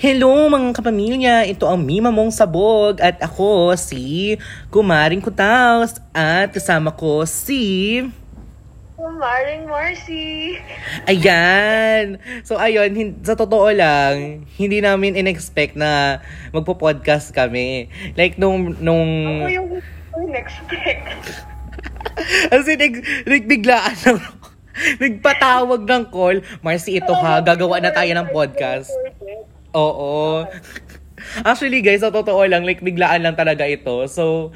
Hello mga kapamilya, ito ang Mima Mong Sabog at ako si Kumaring Kutaus at kasama ko si Kumaring Marcy. Ayan. So ayun, sa totoo lang, hindi namin in-expect na magpo-podcast kami. Like nung ako yung in-expect. As in, like biglaan lang nagpatawag ng call, Marcy, ito ha, gagawa na tayo ng podcast. Oo. Actually guys, sa totoo lang, like biglaan lang talaga ito. So,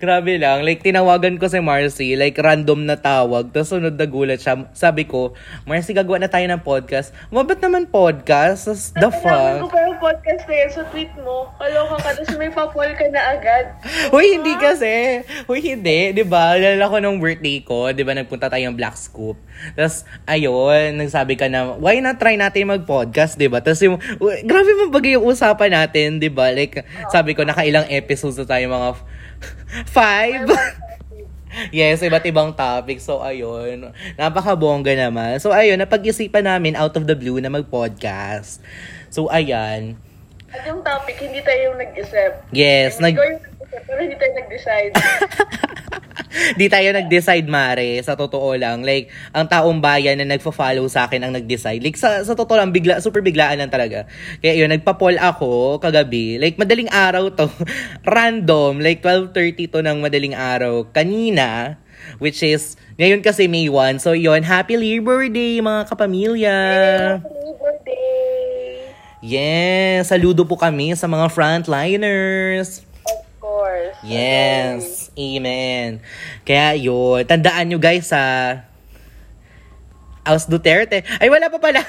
grabe lang. Like tinawagan ko si Marcy, like random na tawag. Tapos sunod na gulat siya. Sabi ko, Marcy, gagawa na tayo ng podcast. Mabat naman podcast? The fuck? Ko parang podcast na yan sa tweet mo. Kaloka ka, tapos may papol ka na agad. Uy, hindi kasi. Uy, hindi. Diba? Lala ko nung birthday ko. Diba nagpunta tayong Black Scoop. Tapos, ayun, nagsabi ka na, why not try natin mag-podcast, diba? Tapos yung, grabe mong bagay yung usapan natin. Diba? Like, sabi ko, nakailang episodes na tayo, mga 5. Yes, iba't ibang topic. So, ayun. Napakabongga naman. So, ayun, napag-isipan namin out of the blue na mag-podcast. So, ayan. At yung topic, hindi tayo yung nag-isip. Yes. Pero hindi tayo nag-decide. Di tayo nag-decide, Mare. Sa totoo lang. Like, ang taong bayan na nagpa-follow sa akin ang nag-decide. Like, sa totoo lang, super biglaan lang talaga. Kaya yun, nagpa-poll ako kagabi. Like, madaling araw to. Random. Like, 12:30 to ng madaling araw. Kanina, which is, ngayon kasi May 1. So, yun, Happy Labor Day, mga kapamilya. Happy Labor Day. Yes. Saludo po kami sa mga frontliners. Course. Yes. Amen. Kaya yun. Tandaan nyo guys sa House Duterte. Ay, wala pa pala.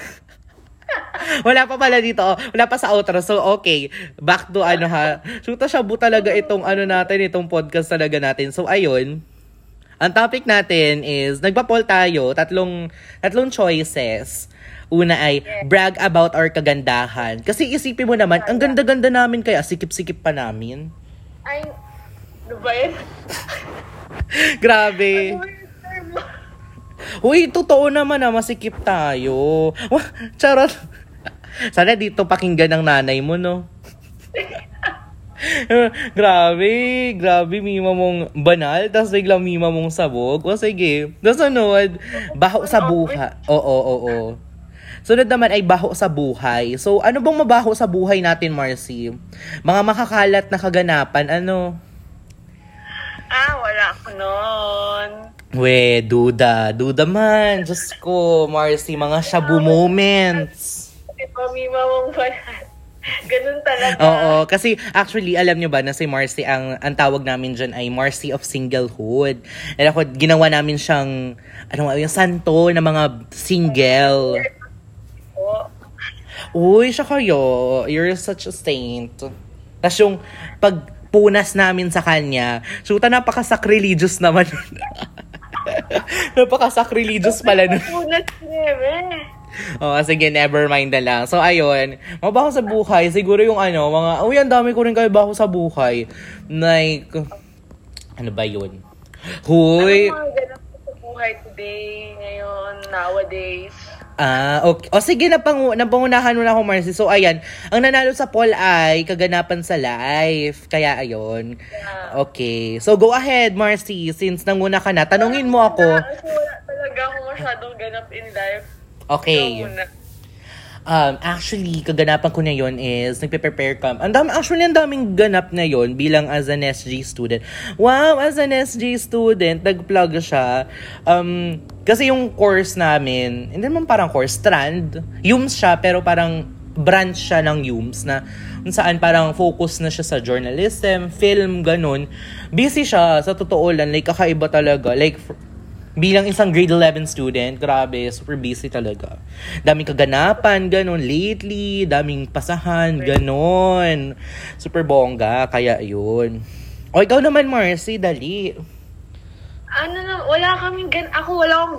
Wala pa pala dito. Wala pa sa outro. So, okay. Back to ano ha. Suta shabu talaga itong ano natin, itong podcast talaga natin. So, ayun. Ang topic natin is, nagpa-poll tayo. Tatlong choices. Una ay, brag about our kagandahan. Kasi isipin mo naman, ang ganda-ganda namin kaya sikip-sikip pa namin. Ay, ano ba yun? Grabe. Uy, totoo naman na masikip tayo. Charot. Sana dito pakinggan ng nanay mo, no? Grabe, Mima Mong banal, tapos biglang Mima Mong Sabog. O sige, nasunod, baho sa buhay. Oo. Sunod naman ay baho sa buhay. So, ano bang mabaho sa buhay natin, Marcy? Mga makakalat na kaganapan, ano? Wala ako nun. We, duda. Duda man. Diyos ko, Marcy. Mga shabu moments. Mima Mong banal. Ganun talaga. Oo, kasi actually, alam nyo ba na si Marcy, ang tawag namin dyan ay Marcy of Singlehood. And ako, ginawa namin siyang, yung santo ng mga single. Uy, siya kayo. You're such a saint. Tapos yung pagpunas namin sa kanya, syuta, napaka-sacrilegious naman. Napaka-sacrilegious pala nun. Punas niya, oh, sige, never mind na lang. So, ayun. Mabaho sa buhay. Siguro yung ang dami ko rin kayo baho sa buhay. Like, ano ba yun? Huy! Ano mga ganap sa buhay today, ngayon, nowadays? Okay. O, sige, napangunahan mo na ako, Marcy. So, ayan. Ang nanalo sa poll ay kaganapan sa life. Kaya, ayun. Yeah. Okay. So, go ahead, Marcy. Since nanguna ka na, tanungin mo ako. Wala talaga akong masyadong ganap in life. Okay. Actually, kaganapan ko na yon is nagpe-prepare camp. Ang daming ganap na yon bilang as an SG student. Wow, as an SG student, nag-plug siya. Kasi yung course namin, hindi naman parang course, strand. UMS siya, pero parang branch siya ng UMS na saan parang focus na siya sa journalism, film, ganun. Busy siya, sa totoo lang. Like, kakaiba talaga. Like, bilang isang grade 11 student, grabe, super busy talaga. Daming kaganapan, ganun, lately, daming pasahan, ganun. Super bongga, kaya yun. O, ikaw naman, Marcy, dali. Wala akong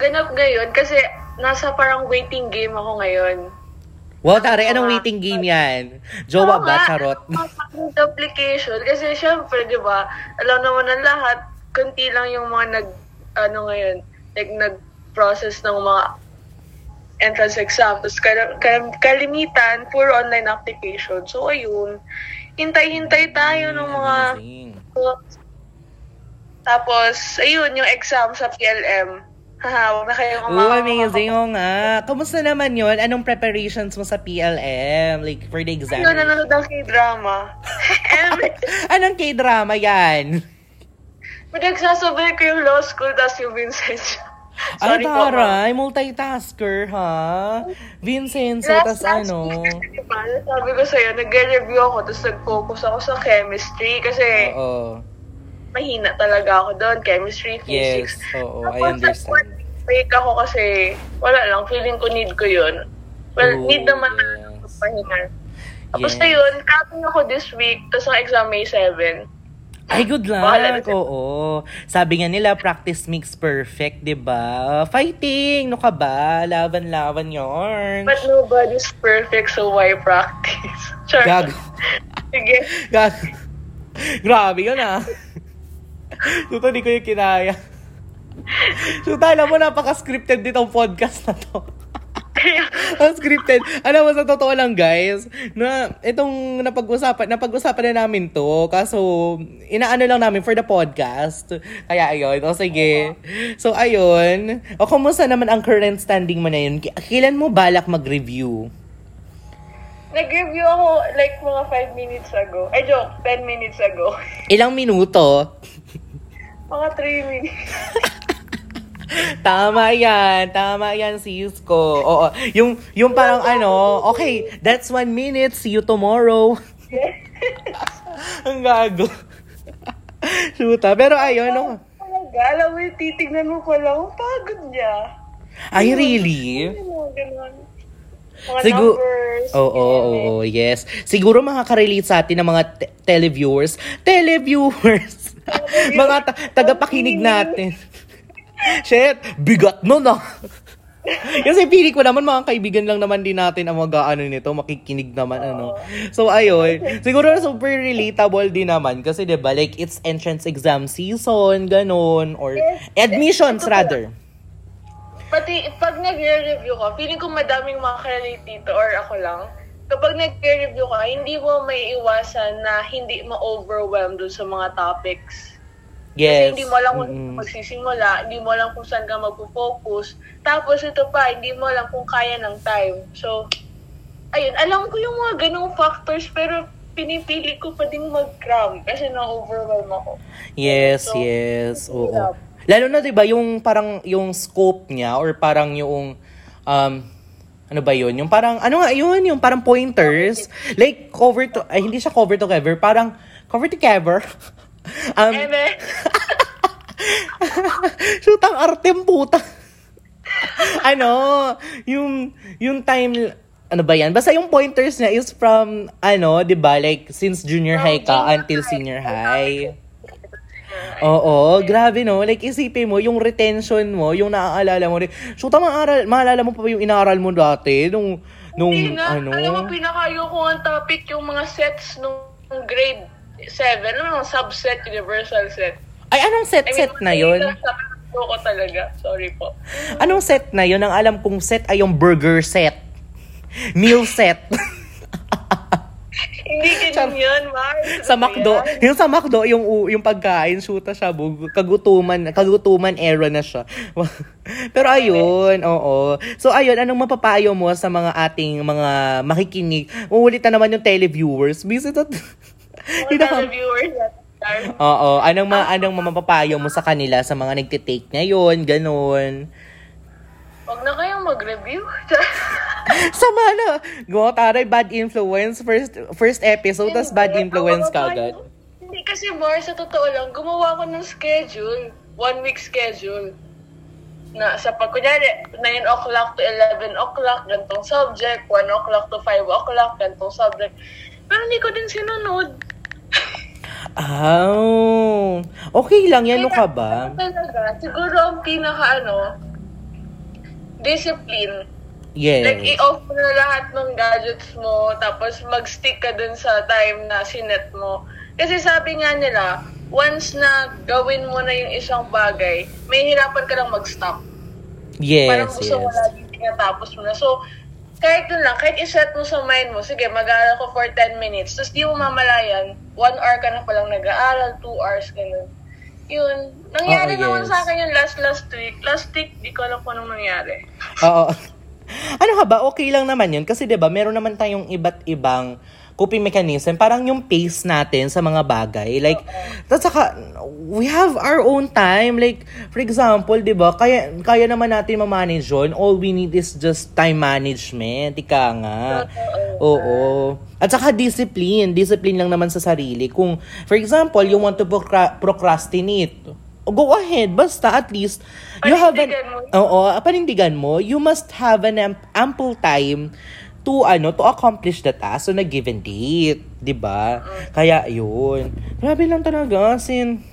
ganap ngayon kasi nasa parang waiting game ako ngayon. Wow, tari, anong waiting game yan? Jowa ba, charot? Application, kasi syempre, di ba, alam naman ng lahat, kunti lang yung mga nag-process ng mga entrance exam. Tapos kalimitan, puro online application. So, ayun. Hintay-hintay tayo ng mga... Tapos, ayun, yung exam sa PLM. Huwag na kayong umama. Oh, amazing. Oo nga. Kamusta naman yun? Anong preparations mo sa PLM? Like, for the exam? Ayun, nanonood ng K-drama. Anong K-drama yan? Pinagsasabi ko yung law school, tas yung Vincenzo. Ay, taray, multitasker, ha? Vincenzo, tas ano? Sabi ko sa'yo, nag-review ako, tas nag-focus ako sa chemistry, kasi... Oo. Mahina talaga ako doon, chemistry, physics. Yes, oo, I understand. Break ako kasi wala lang, feeling ko need ko yun. Well, ooh, need naman na magpahinga. Tapos na yun, cutting ako this week, tapos ang exam May 7. Ay, good luck! Oo. Sabi nga nila, practice makes perfect, diba? Fighting! No ka ba? Laban-laban yun. But nobody's perfect, so why practice? Sure. Gago. Sige. Gago. Grabe yun, ah. Tuto, di ko yung kinaya. So, alam mo, napaka-scripted ditong podcast na to. Ang scripted. Alam mo, sa totoo lang, guys, na itong napag-usapan na namin to, kaso, inaano lang namin for the podcast. Kaya, ayun. O, sige. So, ayun. O, kumusta naman ang current standing mo na yun? Kailan mo balak mag-review? Nag-review ako, like, mga 5 minutes ago. Ay, joke, 10 minutes ago. Ilang minuto? Mga 3 minutes. Tama yan, sis ko. Oo, yung parang ano, okay, that's 1 minute, see you tomorrow. Yes. Ang gago. Shoota, pero ayun, no? Alam mo, titignan mo ko lang, pagod niya. Ay, really? Siguro, oo, yes. Siguro makaka-relate sa atin ng mga televiewers. Mga tagapakinig natin. Shit, bigat nun ah. Kasi pili ko naman, mga kaibigan lang naman din natin ang mag-ano nito, makikinig naman, ano. So, ayun. Siguro super relatable din naman kasi diba, like, it's entrance exam season, ganun, or admissions rather. Pati, pag nag-review ko, feeling ko madaming makarelate dito or ako lang. Kapag nag-review ka, hindi mo may iwasan na hindi ma-overwhelm dun sa mga topics. Yes. Kasi hindi mo alam kung magsisimula, hindi mo alam kung saan ka mag-focus. Tapos ito pa, hindi mo alam kung kaya ng time. So, ayun, alam ko yung mga ganung factors pero pinipili ko pa din mag-cram kasi na-overwhelm ako. Yes, so, yes. Oo. Lalo na 'di ba yung parang yung scope niya or parang yung ano ba yun? Yung parang ano nga yun, yung parang pointers, like cover to hindi siya cover to cover, parang cover to cover. Shootang artem puta. Ano, yung time ano ba yan? Basta yung pointers niya is from ano, 'di ba? Like since junior high ka until senior high. Oo, grabe no. Like, isipin mo, yung retention mo, yung naaalala mo. So, maalala mo pa yung inaaral mo dati? Nung na, ano? Alam mo, pinakayo ko ang topic yung mga sets nung grade 7. Ano yung subset, universal set? Ay, anong set na yun? Sabi ko talaga. Sorry po. Anong set na yun? Ang alam kong set ay yung burger set. Meal set. Hindi ganyan yun, Mar. Sa McDo. Yung sa McDo, yung pagkain, shoota siya, kagutuman era na siya. Pero ayun, oo. So ayun, anong mapapayo mo sa mga ating mga makikinig? Uulit na naman yung televiewers. Televiewers. Oo, anong mapapayo mo sa kanila, sa mga nagtitake ngayon, ganun? Huwag na kayong mag-review. Sama na. Gawa, taray, bad influence. First episode, tas bad influence kagad. Hindi kasi, Mar, sa totoo lang, gumawa ko ng schedule. 1 week schedule. Na, sa pagkunyari, 9 o'clock to 11 o'clock, gantong subject. 1 o'clock to 5 o'clock, gantong subject. Pero hindi ko din sinunod. Oh. Okay lang yan, no ka ba? Talaga. Siguro ang pinaka-ano, discipline. Yes. Like, i-off mo na lahat ng gadgets mo, tapos mag-stick ka dun sa time na sinet mo. Kasi sabi nga nila, once na gawin mo na yung isang bagay, may hirapan ka lang mag-stop. Yes, parang gusto mo lagi tinatapos mo na. So, kahit dun lang, kahit iset mo sa mind mo, sige, mag-aaral ko for 10 minutes. Tapos di mo mamalayan, 1 hour ka na palang nag-aaral, 2 hours, ganun. Yun. Nangyari naman sa akin yung last week. Last week, di ko alam kung anong nangyari. Oo. Ano ka ba? Okay lang naman yun. Kasi diba, meron naman tayong iba't ibang coping mechanism. Parang yung pace natin sa mga bagay. Like, that's saka, we have our own time. Like, for example, diba, kaya naman natin mamanage yun. All we need is just time management. Ika nga. Oo. At saka discipline. Discipline lang naman sa sarili. Kung, for example, you want to procrastinate. Go ahead, basta at least you have panindigan mo, you must have an ample time to accomplish the task on a given date, di ba? Kaya yun, grabe lang talaga, sin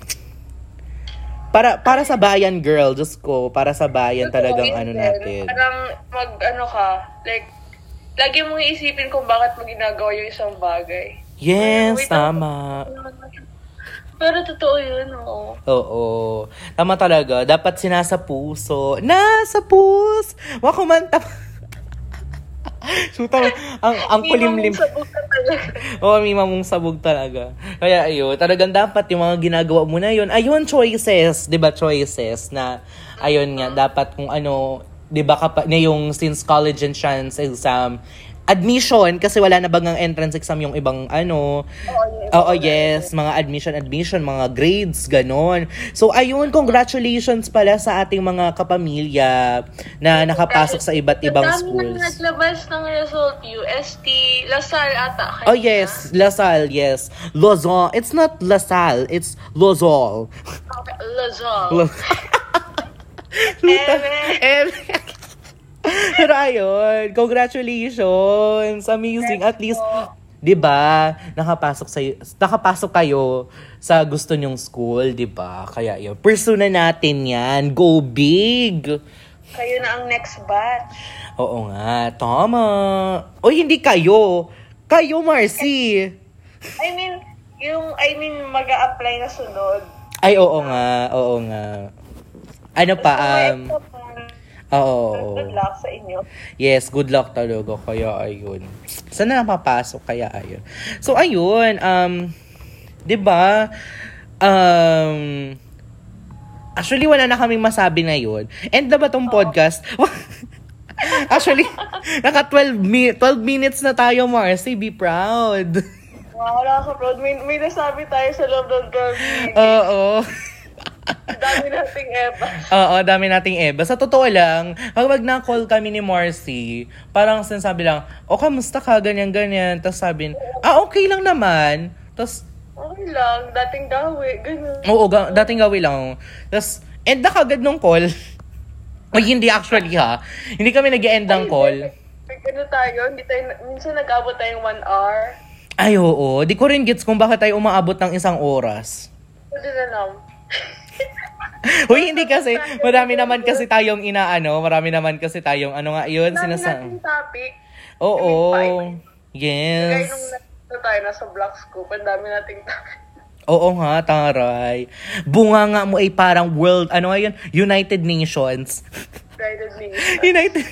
para sa bayan, girl, just ko, para sa bayan talagang ano natin. Parang mag-ano ka, like, lagi mong iisipin kung bakit mo ginagawa yung isang bagay. Yes, tama. Pero totoo yun, oo. Oo. Tama talaga. Dapat sinasa puso. Nasa puso! Wakumanta pa. Suta, ang kulimlim. May mamong sabog talaga. Kaya ayun, talagang dapat yung mga ginagawa mo na yun. Ayun, choices. Diba, choices na, ayun nga, dapat kung ano, diba, na yung since college entrance exam, admission, kasi wala na bang ang entrance exam yung ibang ano. Oo, yes. Mga admission, mga grades, ganon. So, ayun, congratulations pala sa ating mga kapamilya na nakapasok sa iba't ibang schools. Ang dami na naglabas ng result, UST, La Salle ata. Oh, yes. La Salle, yes. Lozol. It's not La Salle, it's Lozol. Okay, Lozol. Pero ayun, congratulations. Amazing. At least, di ba, nakapasok kayo sa gusto nyong school, di ba? Kaya yun, pursue na natin yan. Go big. Kayo na ang next batch. Oo nga, tama. O hindi kayo. Kayo, Marcy. I mean, mag-a-apply na sunod. Ay, oo nga. Ano pa, oo. Good luck sa inyo. Yes, good luck talaga. Kaya ayun. Sana na mapapasok? Kaya ayun. So ayun, 'di ba? Actually wala na kaming masabi ngayon. End na ba tong podcast? Actually, naka 12 minutes na tayo, Marcy. Be proud. Wow, wala ka proud. May nasabi tayo sa loob ng 12 minutes. Oo. Dami nating Eva. Sa totoo lang, pag na-call kami ni Marcy, parang sinasabi lang, kamusta ka, ganyan-ganyan. Tapos sabi, okay lang naman. Tapos, okay lang, dating gawi, ganyan. Oo, dating gawi lang. Tapos, end na kagad nung call. Hindi actually ha. Hindi kami nag-end ng call. Ganun tayo, minsan nag-abot tayong 1 hour. Ay, oo. Di ko rin gets kung bakit tayo umaabot ng 1 oras. Hindi na lang. Hoy, hindi kasi marami naman kasi tayong sinasang topic. Oo. Yes. Kaya tayo na sa Black Scoop, ang dami nating topic. Oo nga, taray. Bunga nga mo ay parang world, United Nations. United.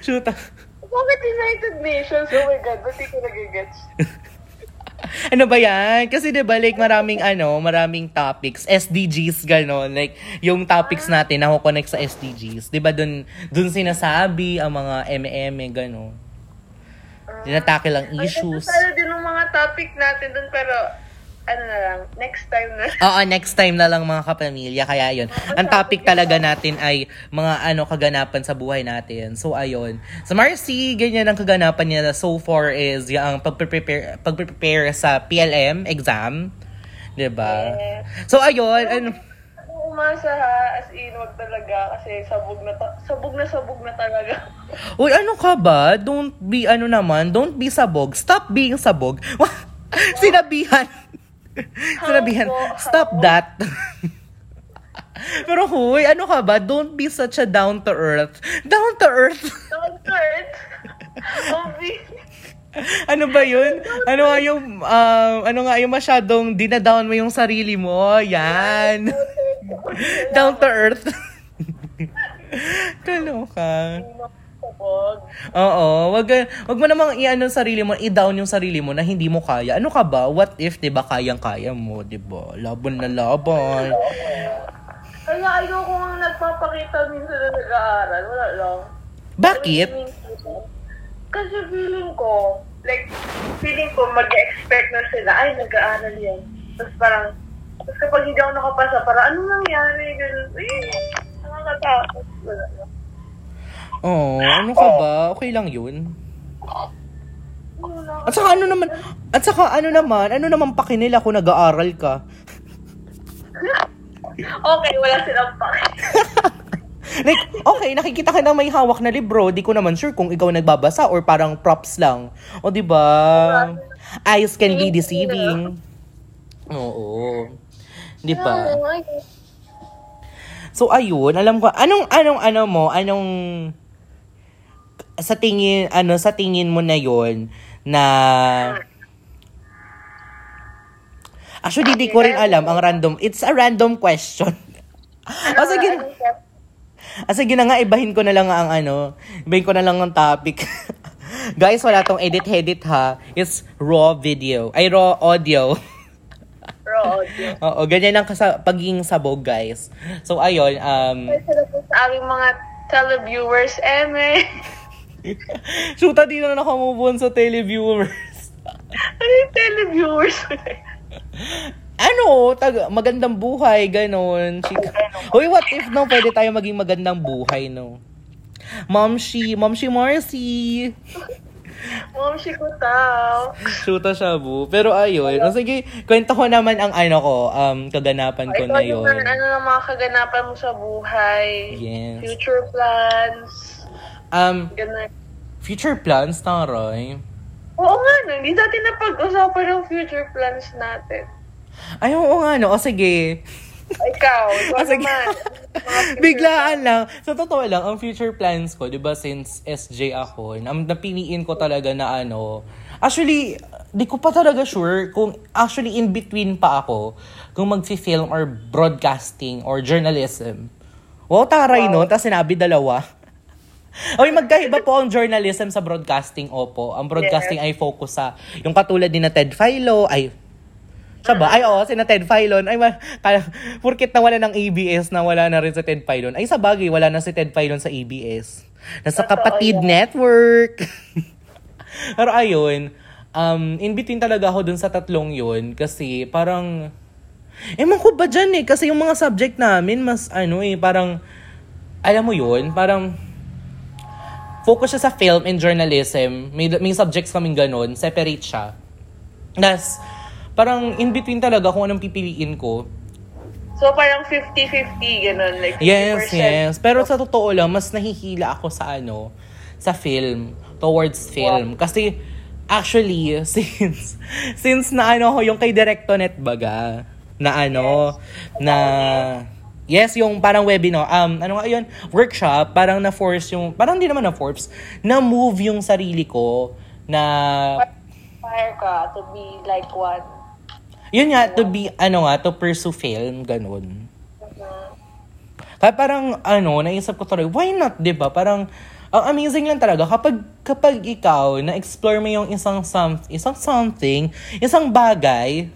Shoot. Bakit United Nations? Oh my God, ba't ko nagigets? Ano ba yan? Kasi diba, like, maraming topics. SDGs, gano'n. Like, yung topics natin, naku-connect sa SDGs. Diba, dun sinasabi ang mga MME, gano'n. Dinatake lang issues. Ay, sasalo din yung mga topic natin dun, pero, next time na lang mga kapamilya. Kaya yun, ang topic talaga natin ay mga kaganapan sa buhay natin. So ayun, sa Marcy, ganyan ang kaganapan niya so far is yung pag-prepare sa PLM exam, diba? Yeah. So ayun, umasa ha, as in, wag talaga kasi sabog na talaga. Uy, ano ka ba? Don't be sabog. Stop being sabog. Sinabihan. Stop that. Pero huy, ano ka ba? Don't be such a down-to-earth. Down-to-earth? Ano ba yun? Ano nga yung masyadong dinadown mo yung sarili mo? Yan. Down-to-earth. Kaloka. Oo, wag mo namang i-ano sarili mo, i-down yung sarili mo na hindi mo kaya. Ano ka ba? What if, 'di ba, kayang-kaya mo, 'di ba? Laban na laban. Kaya ayoko nga nagpapakita minsan na nag-aaral. Wala lang. Bakit? Kasi feeling ko mag-expect na sila, ay, nag-aaral yan. Tapos kapag hindi ako nakapasa, parang, ano nangyari? Nakakatakot. Wala lang. Oo, ano ka ba? Okay lang yun. At saka ano naman pakinila kung nag-aaral ka? Okay, wala silang pakin. Like, okay, nakikita ka na may hawak na libro, di ko naman sure kung ikaw nagbabasa or parang props lang. O, di ba? Eyes can be deceiving. Oo. Di ba? So, ayun, alam ko, anong sa tingin mo na yon na, actually, di ko rin alam, it's a random question. O, sige, na nga, ibahin ko na lang ang topic. Guys, wala tong edit ha. It's raw audio. Raw audio. Oo, ganyan lang pagiging sabog, guys. So, ayun. Salamat po sa aming mga televiewers, Eme. Shoota, di na nakamove on sa televiewers. Ano yung televiewers? Ano, magandang buhay, ganon. Uy, what if, no? Pwede tayo maging magandang buhay, no? Mom, she Marcy. Mom, she Kutaus. Shuta siya, bu. Pero ayun. O sige, kwento ko naman ang kaganapan ko na yun. Ano ang mga kaganapan mo sa buhay? Yes. Future plans. Ganun. Future plans, taray. Oo nga, no? Hindi natin napag-usapan ng future plans natin. Ay, oo nga, no? O, sige. Ikaw naman. Biglaan lang. Sa totoo lang, ang future plans ko, di ba, since SJ ako, napiliin ko talaga na ano, actually, di ko pa talaga sure kung actually in between pa ako kung magfi-film or broadcasting or journalism. Wow, taray, wow. No? Tapos sinabi dalawa. Oy, magkaiba po ang journalism sa broadcasting, opo. Ang broadcasting ay focus sa, yung katulad din na Ted Filon, Saba? Ay, oo, sina Ted Filon. Ay, purkit na wala ng ABS na wala na rin sa Ted Filon. Ay, sabagay, wala na si Ted Filon sa ABS. Nasa Kapatid Network. Pero ayun, in between talaga ako dun sa tatlong yun kasi parang, ewan ko ba dyan eh, kasi yung mga subject namin, mas parang, alam mo yun, parang, focus siya sa film and journalism. May subjects kaming ganun, separate siya. Nas, parang in between talaga kung anong pipiliin ko. So parang 50-50 ganun, like 50%. Yes. Pero sa totoo lang mas nahihila ako sa film, towards film. Wow. Kasi actually since na yung kay Directonet baga na na yes, yung parang webinar, workshop, parang na-force yung parang hindi naman na-force, na-move yung sarili ko na fire ka to be like one. Yun nga, to pursue film, ganun. Kaya parang, naisip ko tuloy, why not, diba? Parang, ang amazing lang talaga, kapag ikaw, na-explore mo yung isang something, isang bagay,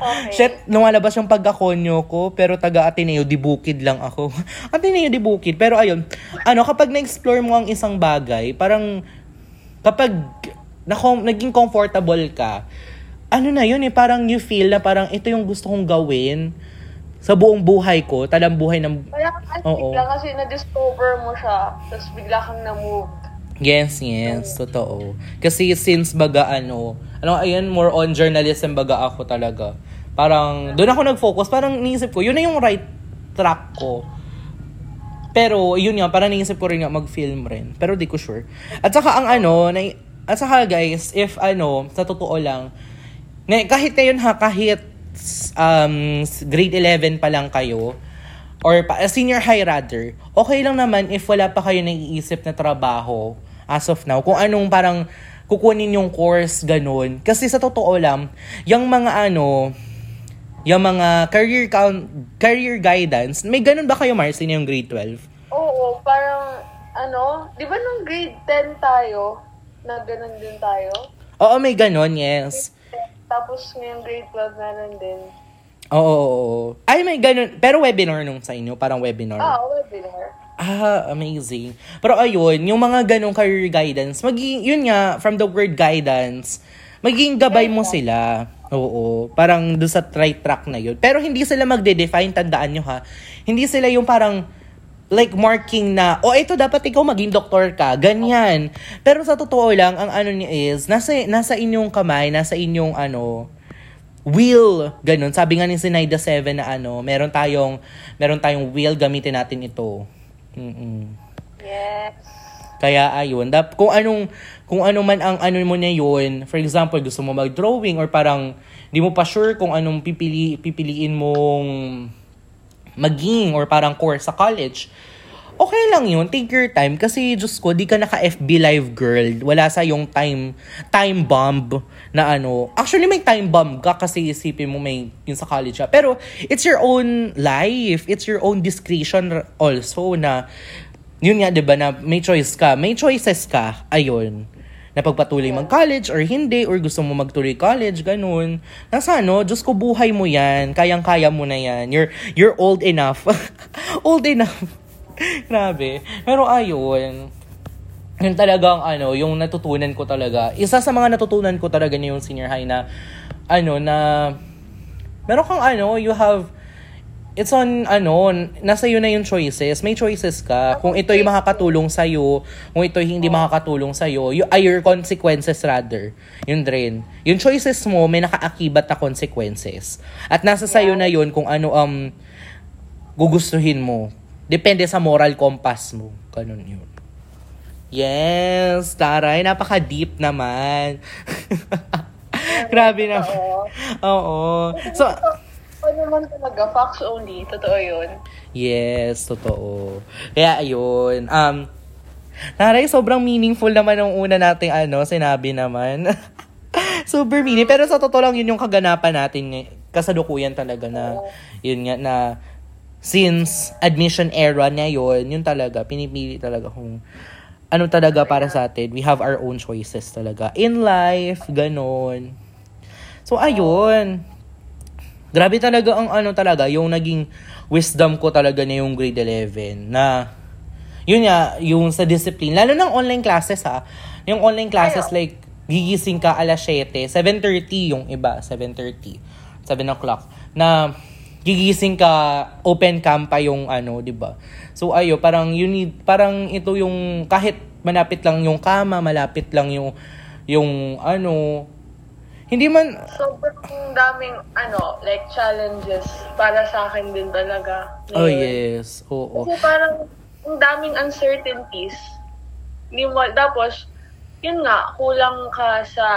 okay. Shit, lumalabas yung pagkakonyo ko, pero taga Ateneo, di Bukid lang ako. Ateneo, di Bukid, pero ayun, kapag na-explore mo ang isang bagay, parang, kapag naging comfortable ka, parang you feel na parang ito yung gusto kong gawin sa buong buhay ko, talang buhay ng... Parang bigla kasi na-discover mo siya, tapos bigla kang na-move. Yes, totoo. Kasi since more on journalism baga ako talaga. Parang, doon ako nag-focus, parang iniisip ko, yun na yung right track ko. Pero, yun nga, parang iniisip ko rin nga mag-film rin. Pero di ko sure. At saka guys, if sa totoo lang, kahit ngayon ha, kahit grade 11 pa lang kayo, or senior high rather, okay lang naman if wala pa kayo naiisip na trabaho as of now. Kung anong parang kukunin yung course, ganun. Kasi sa totoo lang, yung mga career guidance, may ganun ba kayo, Marcy, yung grade 12? Oo, parang ano, di ba nung grade 10 tayo, na ganun din tayo? Oo, may ganun, yes. Tapos ngayong grade 12 na nun din. Oo. Ay, may ganun. Pero webinar nung sa inyo, parang webinar. Oo, webinar. Ah, amazing. Pero ayun, yung mga ganung career guidance, magiging, yun nga, from the word guidance, magiging gabay mo sila. Oo, parang doon sa right track na yun. Pero hindi sila magde-define, tandaan nyo ha. Hindi sila yung parang, like, marking na, oh, ito dapat ikaw maging doktor ka, ganyan. Pero sa totoo lang, ang ano niya is, nasa inyong kamay, nasa inyong, ano, will, ganun. Sabi nga ni Sinaida 7 na, ano, meron tayong will, gamitin natin ito. Mm-mm. Yes. Kaya, ayun, kung anong man ang ano mo na yun, for example, gusto mo mag-drawing, or parang, di mo pa sure kung anong pipiliin mong, maging or parang course sa college, okay lang yun. Take your time. Kasi, Diyos ko, di ka naka-FB Live, girl. Wala sa yung time bomb na ano. Actually, may time bomb ka kasi isipin mo may yun sa college. Pero, it's your own life. It's your own discretion also na, yun nga, diba, na may choice ka. May choices ka. Ayun. Na pagpatuloy mag-college or hindi or gusto mo magtuloy college, ganun. Nasa ano, Diyos ko, buhay mo yan. Kayang-kaya mo na yan. You're old enough. Old enough. Grabe. Pero ayun, yung talagang ano, yung natutunan ko talaga. Isa sa mga natutunan ko talaga niyo yung senior high na, ano, na, meron kang ano, you have, it's on, ano, nasa iyo na yung choices. May choices ka. Kung ito'y makakatulong sa'yo, kung ito'y hindi makakatulong sa'yo, your consequences rather. Yun rin. Yung choices mo, may nakaakibat na consequences. At nasa sa'yo na yun kung ano gugustuhin mo. Depende sa moral compass mo. Ganun yun. Yes, taray. Napaka-deep naman. Grabe naman. Oo. So, naman talaga, facts only. Totoo yun. Yes, totoo. Kaya, ayun. Naray, sobrang meaningful naman ang una nating sinabi naman. Super meaningful. Pero sa totoo lang, yun yung kaganapan natin. Kasalukuyan talaga na, yun nga, na since admission era na yun, yun talaga, pinipili talaga kung ano talaga para sa atin. We have our own choices talaga. In life, ganon. So, ayun. Grabe talaga ang yung naging wisdom ko talaga na yung grade 11 na, yun nga, yung sa discipline. Lalo ng online classes ha. Yung online classes, like, gigising ka alas 7, 7:30 yung iba, 7:30, 7 o'clock, na gigising ka, open camp pa yung diba? So, ayo, parang you need, parang ito yung, kahit malapit lang yung kama, malapit lang yung hindi man, sobrang daming like challenges para sa akin din talaga. Ngayon. Oh yes, oo. Kasi parang ang daming uncertainties. Hindi mo, tapos yun nga, kulang ka sa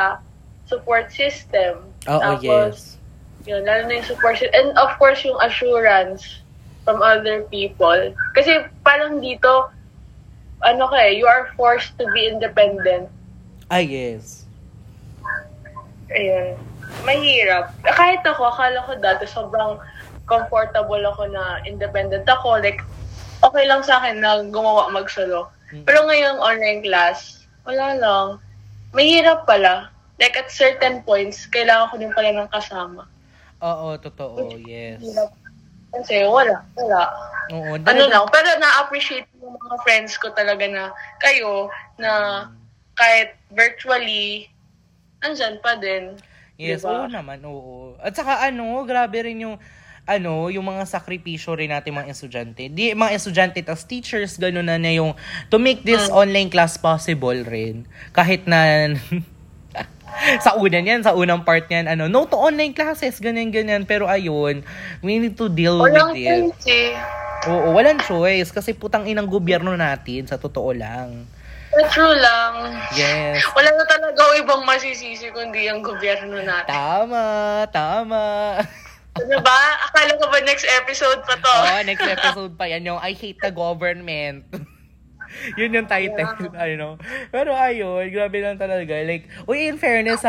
support system. Oh, tapos, yes. Yun, lalo na yung support system. And of course yung assurance from other people. Kasi parang dito you are forced to be independent. Ah, yes. Ayun. Mahirap. Kahit ako, akala ko dati sobrang comfortable ako na independent ako. Like, okay lang sa akin na gumawa mag-solo. Pero ngayong online class, wala lang. Mahirap pala. Like, at certain points, kailangan ko din pala ng kasama. Oo, totoo. Yes. Mahirap. Kasi wala. Oo, lang. Pero na-appreciate yung mga friends ko talaga na kayo, na kahit virtually, andyan pa din. Yes, diba? Oo naman, oo. At saka grabe rin yung, yung mga sakripisyo rin natin mga estudyante. Mga estudyante, tas teachers, gano'n na yung, to make this online class possible rin. Kahit na, sa unang part niyan, no to online classes, ganyan. Pero ayun, we need to deal with it. Oo, walang choice. Kasi putang inang gobyerno natin, sa totoo lang. True lang. Yes. Wala na talaga ibang masisisi kundi ang gobyerno natin. Tama. Ano ba? Akala ko ba next episode pa to? Oo, next episode pa yan. Yung I hate the government. Yun yung title. Yeah. Pero ayun, grabe lang talaga. Like, in fairness,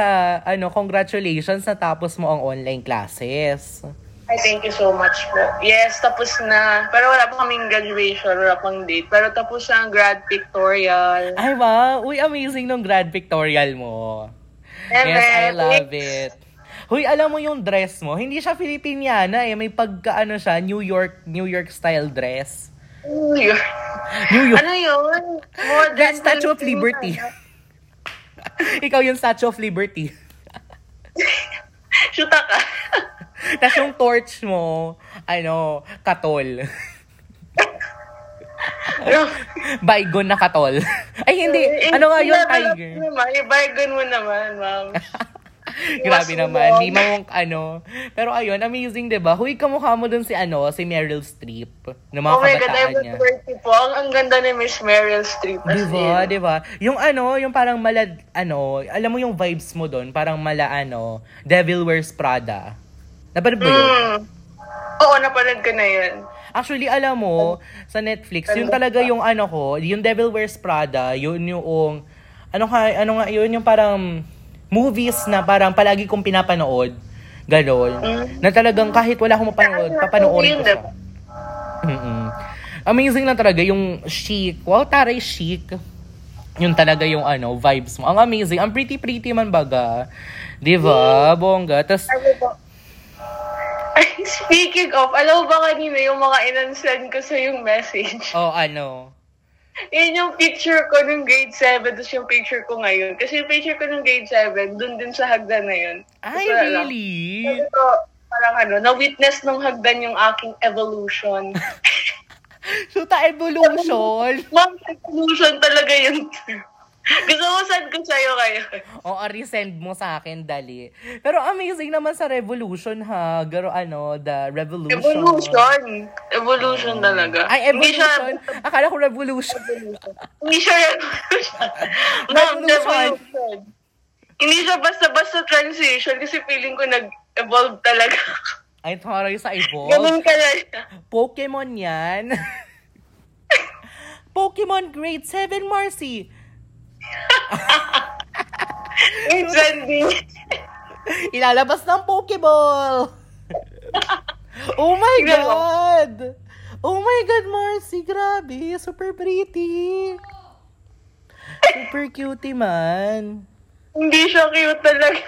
congratulations, natapos mo ang online classes. Ay, thank you so much po. Yes, tapos na. Pero wala pa kaming graduation, wala pang date. Pero tapos na ang grad pictorial. Ay, wow. Uy, amazing nung grad pictorial mo. Yes, I love it. Huy, alam mo yung dress mo, hindi siya Filipiniana eh. May pagkaano siya, New York style dress. New York. Ano yun? Modern Statue of Liberty. Ikaw yung Statue of Liberty. Shoot ka. Tapos yung torch mo, ano, katol. Bygone na katol. Ay, hindi. Ano nga yun, tiger? Bygone mo naman, ma'am. Grabe naman. Di mawang, ano. Pero ayun, amazing, diba? Huy, kamukha mo dun si, ano, si Meryl Streep. Na mga kabataan niya. Oh my God, I was 30 po. Ang ganda ni Miss Meryl Streep. Diba? Yung ano, yung parang mala, ano, alam mo yung vibes mo dun, parang mala, ano, Devil Wears Prada. Napanood mo yun? Oo, napanood ko na yun. Actually, alam mo, sa Netflix, yun talaga yung ano ko, yung Devil Wears Prada, yun yung, ano nga, yun yung parang movies na parang palagi kong pinapanood, gano'n, na talagang kahit wala akong mapanood, papanoorin ko siya. Amazing lang talaga yung chic, wow, taray chic. Yun talaga yung ano, vibes mo. Ang amazing, ang pretty man baga. Diba, bongga? Tapos, speaking of, alam ba kanina yung mga in-send ko sa yung message? Oh, ano? Yun yung picture ko nung grade 7, tapos yung picture ko ngayon. Kasi yung picture ko nung grade 7, dun din sa hagdan na yun. Ay, so, really? Sabi ko, parang ano, na-witness nung hagdan yung aking evolution. Suta, evolution? Ma'am, evolution talaga yun. Gusto ko send ko sa'yo kayo. Oo, resend mo sa akin, dali. Pero amazing naman sa revolution, ha? Garo, ano, the revolution. Evolution talaga. Ay, evolution. Akala ko revolution. Hindi siya revolution. Revolution. Hindi siya basta-basta transition kasi feeling ko nag-evolve talaga. Ay, taray sa evolve. Ganun ka na. Pokemon yan. Pokemon grade 7, Marcy. It's ending. Ilalabas ng Pokeball. Oh my God. Oh my God, Marcy. Grabe. Super pretty. Super cutie man. Hindi siya cute talaga.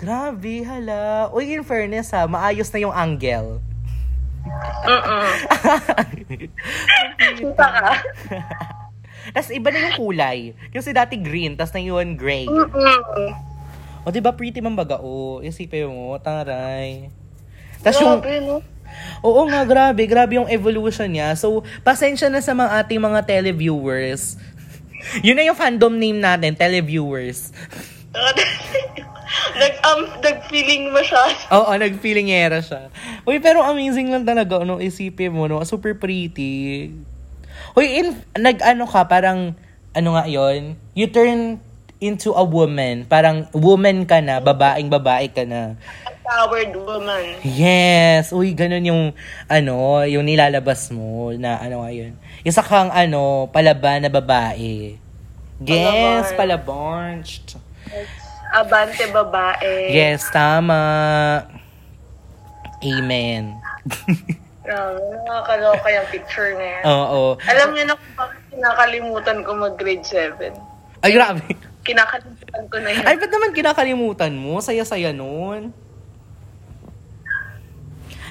Grabe, hala. Uy, in fairness ha, maayos na yung angle. Suta ka. Tapos iba na yung kulay. Kasi dati green, tapos na yun gray. O diba pretty mambaga? O, isipin mo, taray. Tapos yung, no? Oo nga, grabe yung evolution niya. So, pasensya na sa mga ating mga televiewers. Yun na yung fandom name natin, televiewers. Nag-feeling mo siya. Oo, nag-feelingera siya. Uy, pero amazing lang talaga, no? Isipin mo, no? Super pretty. Hoy, nag-ano ka, parang, ano nga yon, you turn into a woman. Parang woman ka na, babaeng-babae ka na. Empowered woman. Yes. Uy, ganun yung, ano, yung nilalabas mo na, ano nga yun. Isa kang, ano, palaban na babae. Yes, palabornched. Abante babae. Yes, tama. Amen. Nakakaloka yung picture na yan. Oo. Alam niyo na kung bakit kinakalimutan ko mag-grade 7. Ay, grabe. Kinakalimutan ko na yan. Ay, ba't naman kinakalimutan mo? Saya-saya nun.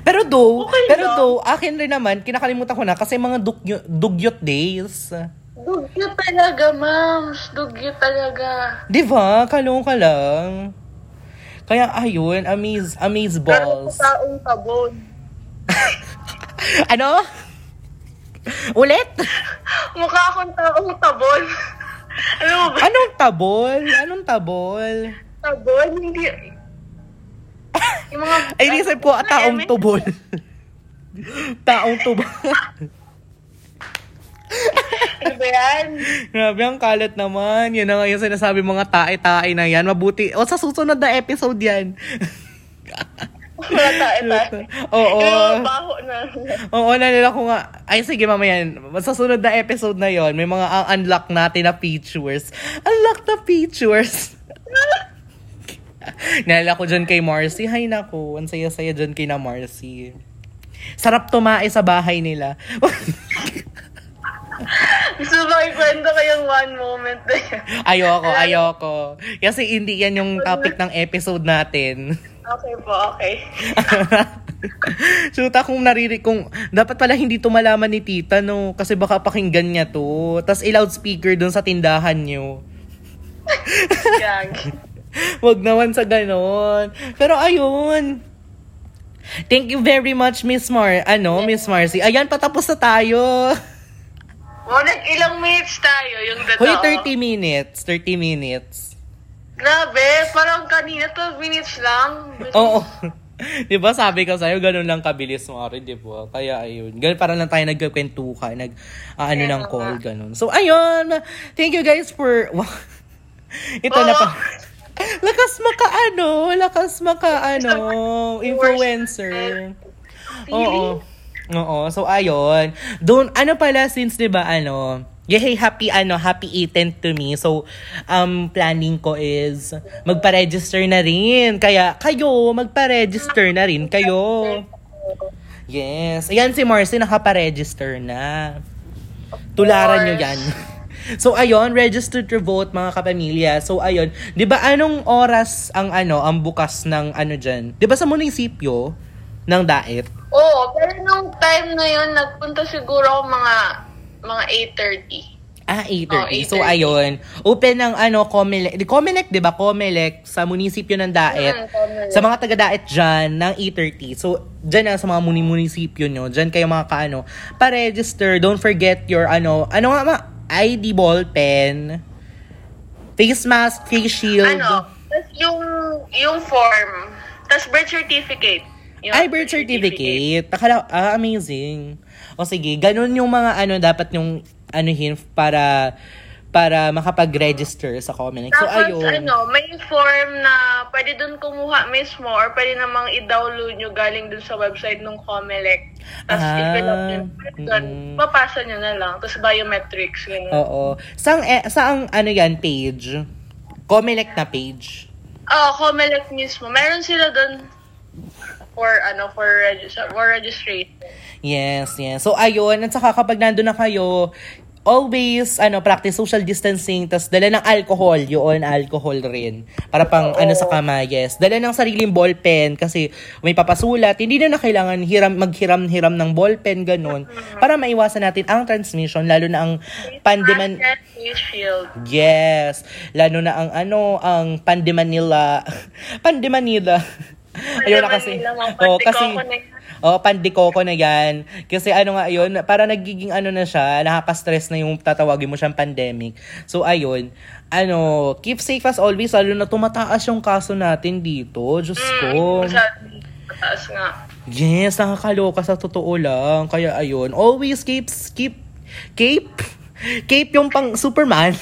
Pero though, akin rin naman, kinakalimutan ko na kasi mga dugyot days. Dugyot talaga, mams. Dugyot talaga. Diba? Kalong ka lang. Kaya, ayun, amaze balls. Pero taong sabon. Ano? Ulit? Mukha akong taong tabol. Ano mo ba? Anong tabol? Tabol? Hindi. Yung mga... Ay, listen po, taong tubol. Taong tubol. Ano ba yan? Grabe, ang kalat naman. Yan na nga yung sinasabi mga tae-tae na yan. Mabuti. O, sa susunod na episode yan. Wala tayo. Oo. Baho na. Oo, nalala ko nga. Ay, sige, mamaya. Sa sunod na episode na yon, may mga unlock natin na features. Unlock na features. Nalala ko dyan kay Marcy. Hay naku, ang saya-saya dyan kay na Marcy. Sarap tumae sa bahay nila. Gusto ba ikwento kayong one moment na yan? Ayoko. Kasi hindi yan yung topic ng episode natin. Okay po, okay. Suta kung dapat pala hindi to malaman ni tita, no? Kasi baka pakinggan niya to. Tapos i-loudspeaker dun sa tindahan niyo. Wag naman sa ganon. Pero ayun. Thank you very much, Miss Marcy. Ayan, patapos na tayo. Oh, nag-ilang minutes tayo yung dato. Hoy, 30 minutes. Grabe, parang kanina 12 minutes lang. Oo. Diba sabi ko sa'yo, ganun lang kabilis mo rin, diba? Kaya ayun, ganun parang lang tayo nagkwentuhan, ng call, ganun. So ayun, thank you guys for... Ito na pa... Lakas maka influencer. Oo. So ayun. Since 'di ba happy eaten to me. So planning ko is magpa-register na rin. Kaya kayo magpa-register na rin kayo. Yes. Ayan si Marcy nakapa-register na. Tularan niyo 'yan. So, ayun, register to vote, mga kapamilya. So, ayun, di ba anong oras ang bukas ng dyan? Di ba sa munisipyo ng Daet? Oo, pero nung time na yun, nagpunta siguro mga 8:30. 8:30. So, ayun, open ng Comelec, di ba? Comelec sa munisipyo ng Daet. Sa mga taga-Daet dyan, ng 8:30. So, dyan na sa mga munisipyo nyo. Dyan kayo mga pa-register. Don't forget your ID, ball pen, face mask, face shield. Tapos yung form. Tapos birth certificate. Birth certificate. Amazing. O sige, ganun yung mga dapat yung para makapag-register sa Comelec. So, ayun. May form na pwede dun kumuha mismo or pwede namang i-download nyo galing dun sa website ng Comelec. Tapos i-fill up nyo. Papasa nyo na lang. Tapos biometrics. Yun. Oo. Saang page? Comelec na page? Oo, Comelec mismo. Meron sila dun for registration. Yes. So, ayun. At saka kapag nandun na kayo, always, practice social distancing, tas dala ng alcohol rin. Para pang, sa kamay, yes. Dala ng sariling ball pen, kasi may papasulat, hindi na kailangan maghiram-hiram ng ball pen, ganun. Para maiwasan natin ang transmission, lalo na ang pandeman... Yes. Lalo na ang pandemanila. Ayun na kasi. Pandikoko na yan. Kasi para nagiging na siya, nakaka-stress na yung tatawagin mo siyang pandemic. So, ayun, keep safe as always, lalo na tumataas yung kaso natin dito. Diyos ko. Mataas nga. Yes, nakakaloka sa totoo lang. Kaya, ayun, always keep yung pang Superman.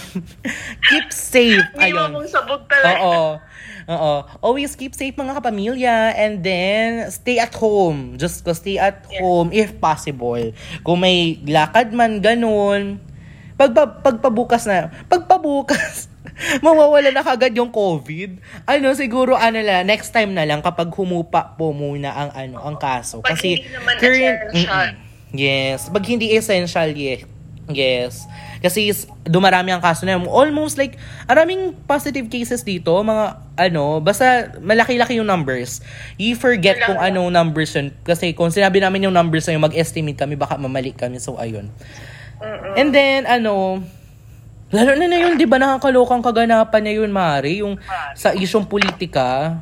Keep safe. Ayun. Hindi sabog talaga. Oo. Always keep safe, mga kapamilya. And then, stay at home. Just stay at home if possible. Kung may lakad man, ganun. Pagpabukas, mawawala na kagad yung COVID. Siguro, next time na lang kapag humupa po muna ang kaso. Kasi, hindi naman essential. Yes. Pag hindi essential, Yes. Kasi dumarami ang kaso na yun. Almost araming positive cases dito. Mga basta malaki-laki yung numbers. You forget kung anong numbers yun. Kasi kung sinabi namin yung numbers na yun, mag-estimate kami, baka mamali kami. So, ayun. And then, lalo na yun, di ba nakakalokang kaganapan niya yun, Mari? Yung sa isyong politika.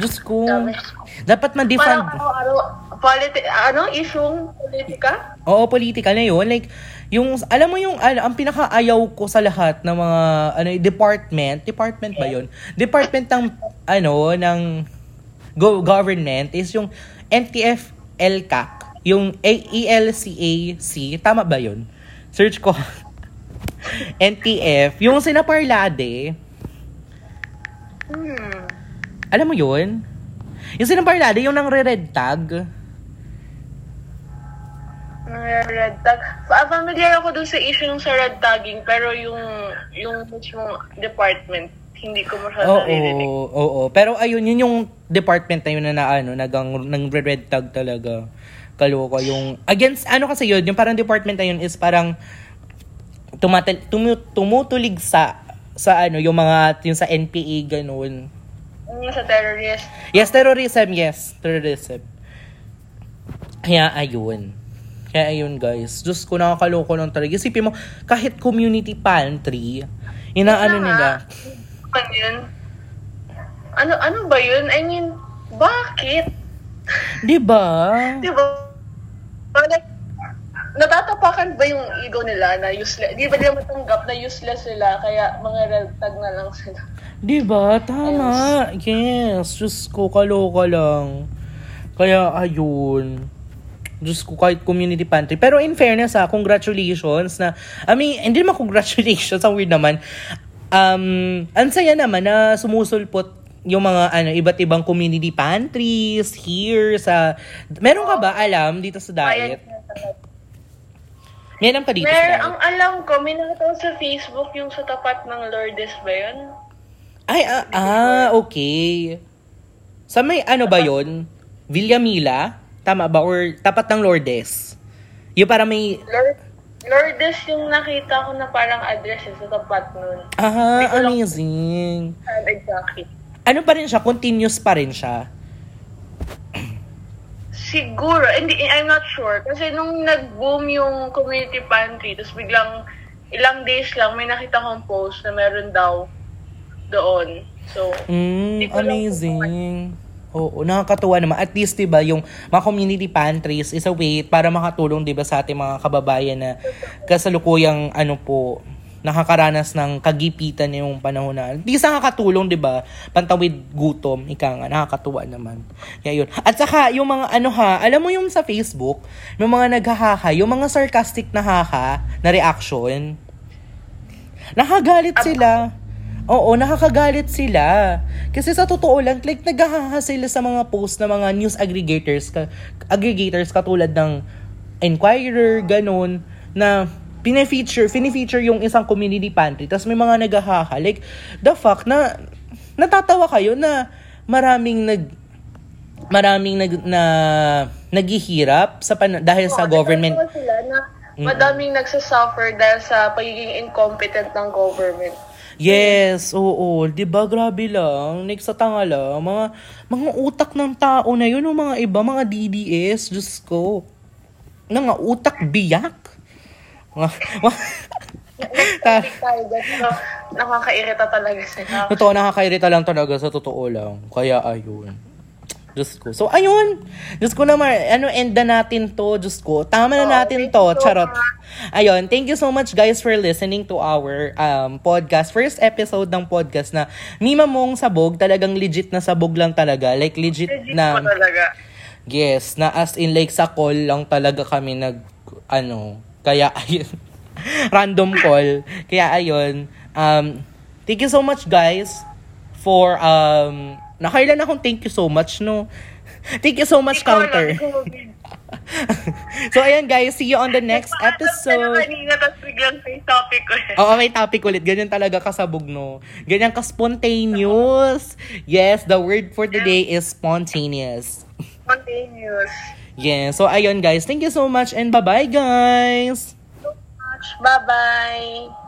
Diyos ko. Dapat ma-defund. Isyong politika? Oo, politika na yun. Yung, alam mo yung, ang pinakaayaw ko sa lahat ng mga, department ba yun? Department ng government is yung NTF ELCAC, yung ELCAC, tama ba yun? Search ko. NTF, yung sinaparlade. Alam mo yun? Yung sinaparlade, yung nang red tag. Red tag. Familiar ako dun sa issue ng sa red tagging, pero yung mismong department. hindi ko masyadong naririnig. Oo. Pero ayun, yun yung department na yun na ano, nang red tag talaga. Kaloko yung against ano kasi yun, yung parang department na yun is parang tumutulig sa ano, yung mga yung sa NPA ganun. Sa terrorist. Yes, terrorism, yes. Terrorism. Kaya ayun guys. Diyos ko, nakakaloko lang talaga. Isipin mo, kahit community pantry, inaano nila. Ano ba yun? I mean, bakit? Diba? Like, natatapakan ba yung ego nila na useless? Di ba nila matanggap na useless sila kaya mga red tag na lang sila? Diba? Tama. Yes. Diyos ko, kaloka lang. Kaya ayun. Diyos ko, kahit community pantry. Pero in fairness ha, congratulations na, I mean, hindi naman congratulations, ang weird naman. Ang saya naman na sumusulpot yung mga iba't ibang community pantries here sa, meron ka ba alam dito sa diet? May alam ka dito sa diet? Ang alam ko, minakita ko sa Facebook yung sa tapat ng Lourdes ba yun? Okay. Sa may ano ba yun? Villamila? Tama ba? Or tapat ng Lourdes? Yung para may... Lourdes yung nakita ko na parang address sa tapat nun. Amazing. Exactly. Ano pa rin siya? Continuous pa rin siya? Siguro. Hindi, I'm not sure. Kasi nung nag-boom yung community pantry, tapos biglang ilang days lang may nakita kong post na meron daw doon. So, amazing. Oo, nakakatuwa naman. At least, diba, yung mga community pantries is a way para makatulong, diba, sa ating mga kababayan na kasalukuyang, nakakaranas ng kagipitan yung panahon na. Hindi sa nakakatulong, diba, pantawid gutom, ika nga, nakakatuwa naman. Kaya yun. At saka, yung mga, alam mo yung sa Facebook, yung mga naghahaha, yung mga sarcastic na haha, na reaction, nakagalit sila. Oo, nakakagalit sila. Kasi sa totoo lang, like, naghahaha sila sa mga post ng mga news aggregators katulad ng Inquirer, ganun, na pinifeature yung isang community pantry. Tapos may mga naghahaha. Like, the fact na natatawa kayo na maraming naghihirap dahil sa government. Sila na madaming nagsasuffer dahil sa pagiging incompetent ng government. Yes, oo. Diba, grabe lang. Next sa tanga lang. Mga utak ng tao na yun. O mga iba, mga DDS. Diyos ko. Mga utak biyak. Nakakairita talaga sila. Totoo, nakakairita lang talaga sa totoo lang. Kaya ayun. Diyos ko. So, ayun. Diyos ko naman, end na natin to. Diyos ko. Tama na natin to. Charot. Ayun. Thank you so much, guys, for listening to our podcast. First episode ng podcast na Mima Mong Sabog. Talagang legit na sabog lang talaga. Like, legit na... talaga. Yes. Na as in, like, sa call lang talaga kami Kaya, ayun. Random call. Kaya, ayun. Thank you so much, guys, for... Nakailan akong thank you so much, no? Thank you so much, counter. So, ayan, guys. See you on the next episode. Oo, may topic ulit. Ganyan talaga kasabog, no? Ganyan ka-spontaneous. Yes, the word for today is spontaneous. Spontaneous. Yeah, so, ayun, guys. Thank you so much and bye-bye, guys. Bye-bye.